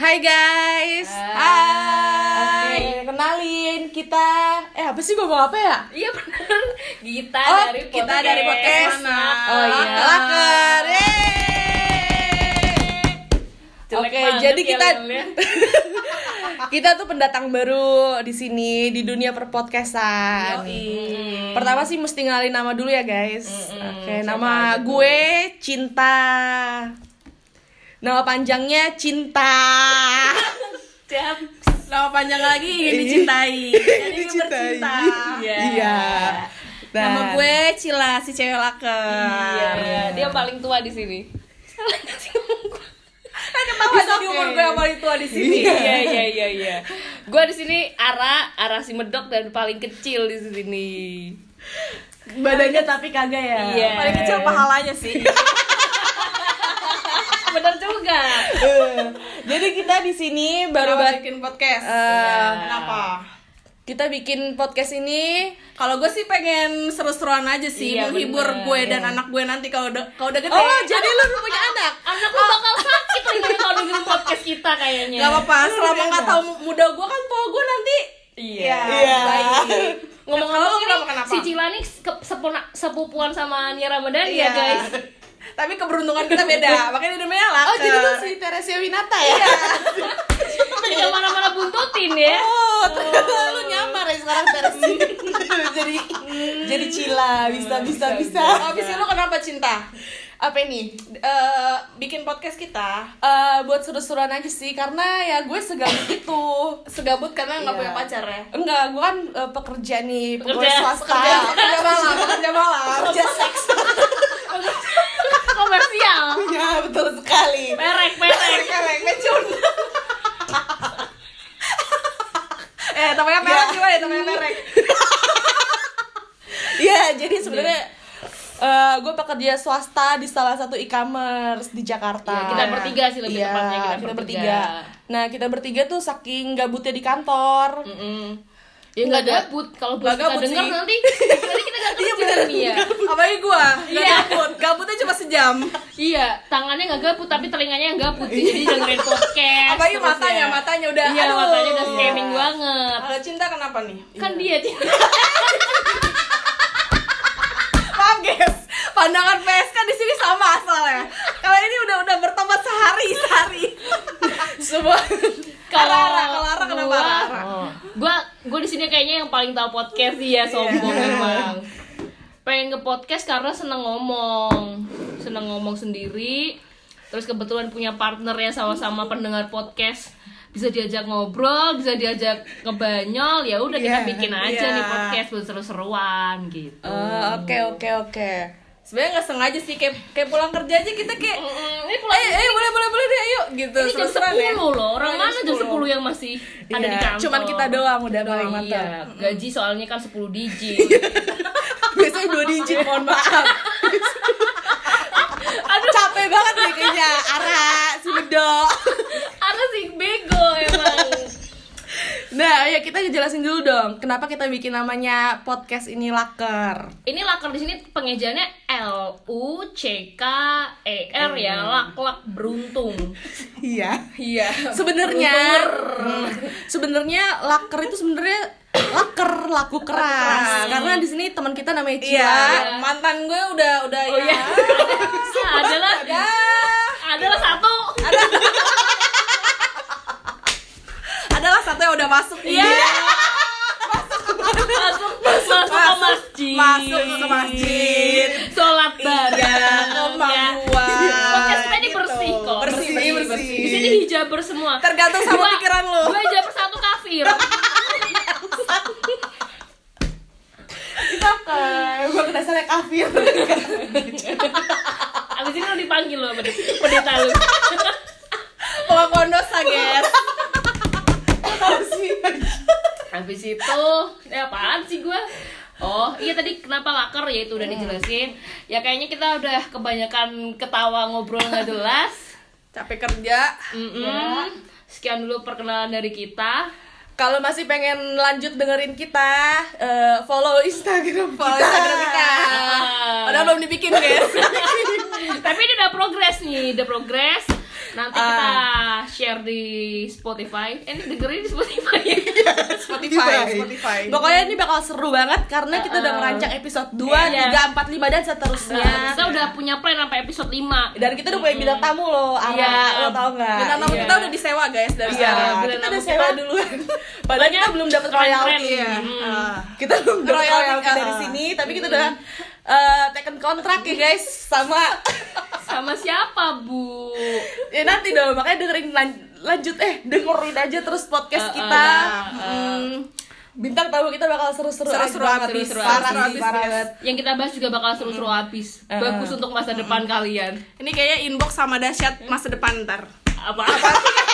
Hai guys. Hai. Okay. Kenalin kita. Apa sih ngomong apa ya? Iya benar. Kita dari podcast. Oh iya. Laker. Oke, jadi kita kita tuh pendatang baru di sini di dunia perpodcastan. Pertama sih mesti ngenalin nama dulu ya, guys. Oke, nama gue Cinta. Nama panjangnya Cinta. Nama panjang lagi ingin dicintai. Jadi bercinta. Iya. Nama gue Cila, si cewek laker. Iya, dia paling tua di sini. Salah sih gue. Kenapa tadi umur gue yang paling tua di sini? Iya. Gue di sini Ara si medok dan paling kecil di sini. Badannya tapi kagak ya. Iya. Paling kecil pahalanya sih. Benar juga. Jadi kita di sini baru bikin podcast. Kenapa? Kita bikin podcast ini kalau gue sih pengen seru-seruan aja sih, menghibur gue dan anak gue nanti kalau udah gede. Oh, jadi lu punya anak. Anak lu bakal sakit nanti kalau dengerin podcast kita kayaknya. Enggak apa-apa, selama enggak tahu muda gue kan po gue nanti. Iya. Baik. Ngomong-ngomong ini si Cila nih sepupuan sama Nia Ramadhani ya, guys. Tapi keberuntungan kita beda, makanya dia namanya laker. Oh, jadi lu si Teresia Winata ya? Iya. Mana-mana buntutin ya? Oh, lu nyamar ya sekarang Teresia. Jadi Cila, bisa. Abis itu lu kenapa Cinta? Apa ini? Bikin podcast kita buat seru-seruan aja sih, karena ya gue segabut itu. Segabut karena gak punya pacar ya? Enggak, gue kan pekerja nih, pegawai swasta. Pekerja malam, kerja seks. Komersial. Ya, betul sekali. Merek mecun. Namanya merek gimana ya? Namanya merek. Ya, jadi sebenarnya gue pekerja swasta di salah satu e-commerce di Jakarta. Ya, kita bertiga sih lebih tepatnya kita bertiga. Nah, kita bertiga tuh saking gabutnya di kantor. Ya nggak gabut, kalau bos kita denger sih. nanti kita nggak kerja nih ya. Apalagi gue, gabutnya cuma sejam. Iya, tangannya nggak gabut tapi telinganya yang gabut sih. Jadi dengerin podcast. Apalagi matanya udah. Iya, matanya udah scamming banget. Kalau Cinta kenapa nih? Kan dia Cinta. Maaf guys, pandangan PSK di sini sama asalnya. Kalau ini udah bertambah sehari. Semua. Kalau Ara kenapa Ara? Gue di sini kayaknya yang paling tahu podcast sih ya, sombong memang. Pengen nge-podcast karena seneng ngomong sendiri. Terus kebetulan punya partner ya, sama-sama pendengar podcast. Bisa diajak ngobrol, bisa diajak ngebanyol. Ya udah kita bikin aja nih podcast buat seru-seruan gitu. Oke. Sebenarnya nggak sengaja sih, kayak pulang kerja aja kita kayak boleh deh, ayo gitu. Ini jam 10 loh, orang mana jam 10 yang masih ada di kantor. Cuman kita doang udah paling mantap. Iya. Gaji soalnya kan 10 digit. Biasanya 2 digit, mohon maaf. Aduh, capek banget nih kayaknya Ara si medok. Ara sih bego emang. Nah, ya kita jelasin dulu dong, kenapa kita bikin namanya podcast ini Laker. Ini Laker di sini pengejaannya LUCKER ya, lak-lak beruntung. Iya. Sebenarnya Laker itu sebenarnya laker, laku keras. Karena di sini teman kita namanya Cila. Iya. Mantan gue udah adalah satu. Adalah satu yang udah masuk nih. Masuk ke masjid. Sholat bareng. Podcastnya ini bersih kok. Bersih. Di sini hijaber semua. Tergantung sama pikiran lo. Gue hijaber satu kafir. Kita gue kedasannya kafir. Abis ini lo dipanggil lo pendeta lo. Pengakuan dosa guys. Habis itu apaan sih gue? Oh iya, tadi kenapa laker ya itu udah dijelasin. Ya kayaknya kita udah kebanyakan ketawa ngobrol gak jelas. Capek kerja. Sekian dulu perkenalan dari kita. Kalau masih pengen lanjut dengerin kita, follow Instagram kita. Padahal belum dibikin guys. Tapi ini udah progress nih. Nanti kita share share di Spotify. Ini dengerin di Spotify. Spotify. Pokoknya ini bakal seru banget karena kita udah merancang episode 2, 3, 4, 5 dan seterusnya. Nah, kita udah punya plan sampai episode 5. Dan kita udah punya bintang tamu loh, Ara. Lo tau enggak? Bintang tamu kita udah disewa, guys, dari sekarang. Kita udah sewa duluan. Padahal kita belum dapat royalti. Kita belum royalti dari sini, tapi kita udah taken kontrak ya guys sama siapa bu? Ya nanti dong, makanya dengerin dengerin aja terus podcast kita. Bintang tamu kita bakal seru-seru abis. Parah. Yang kita bahas juga bakal seru-seru abis. Bagus untuk masa depan kalian. Ini kayaknya inbox sama dahsyat masa depan ntar. Apa-apa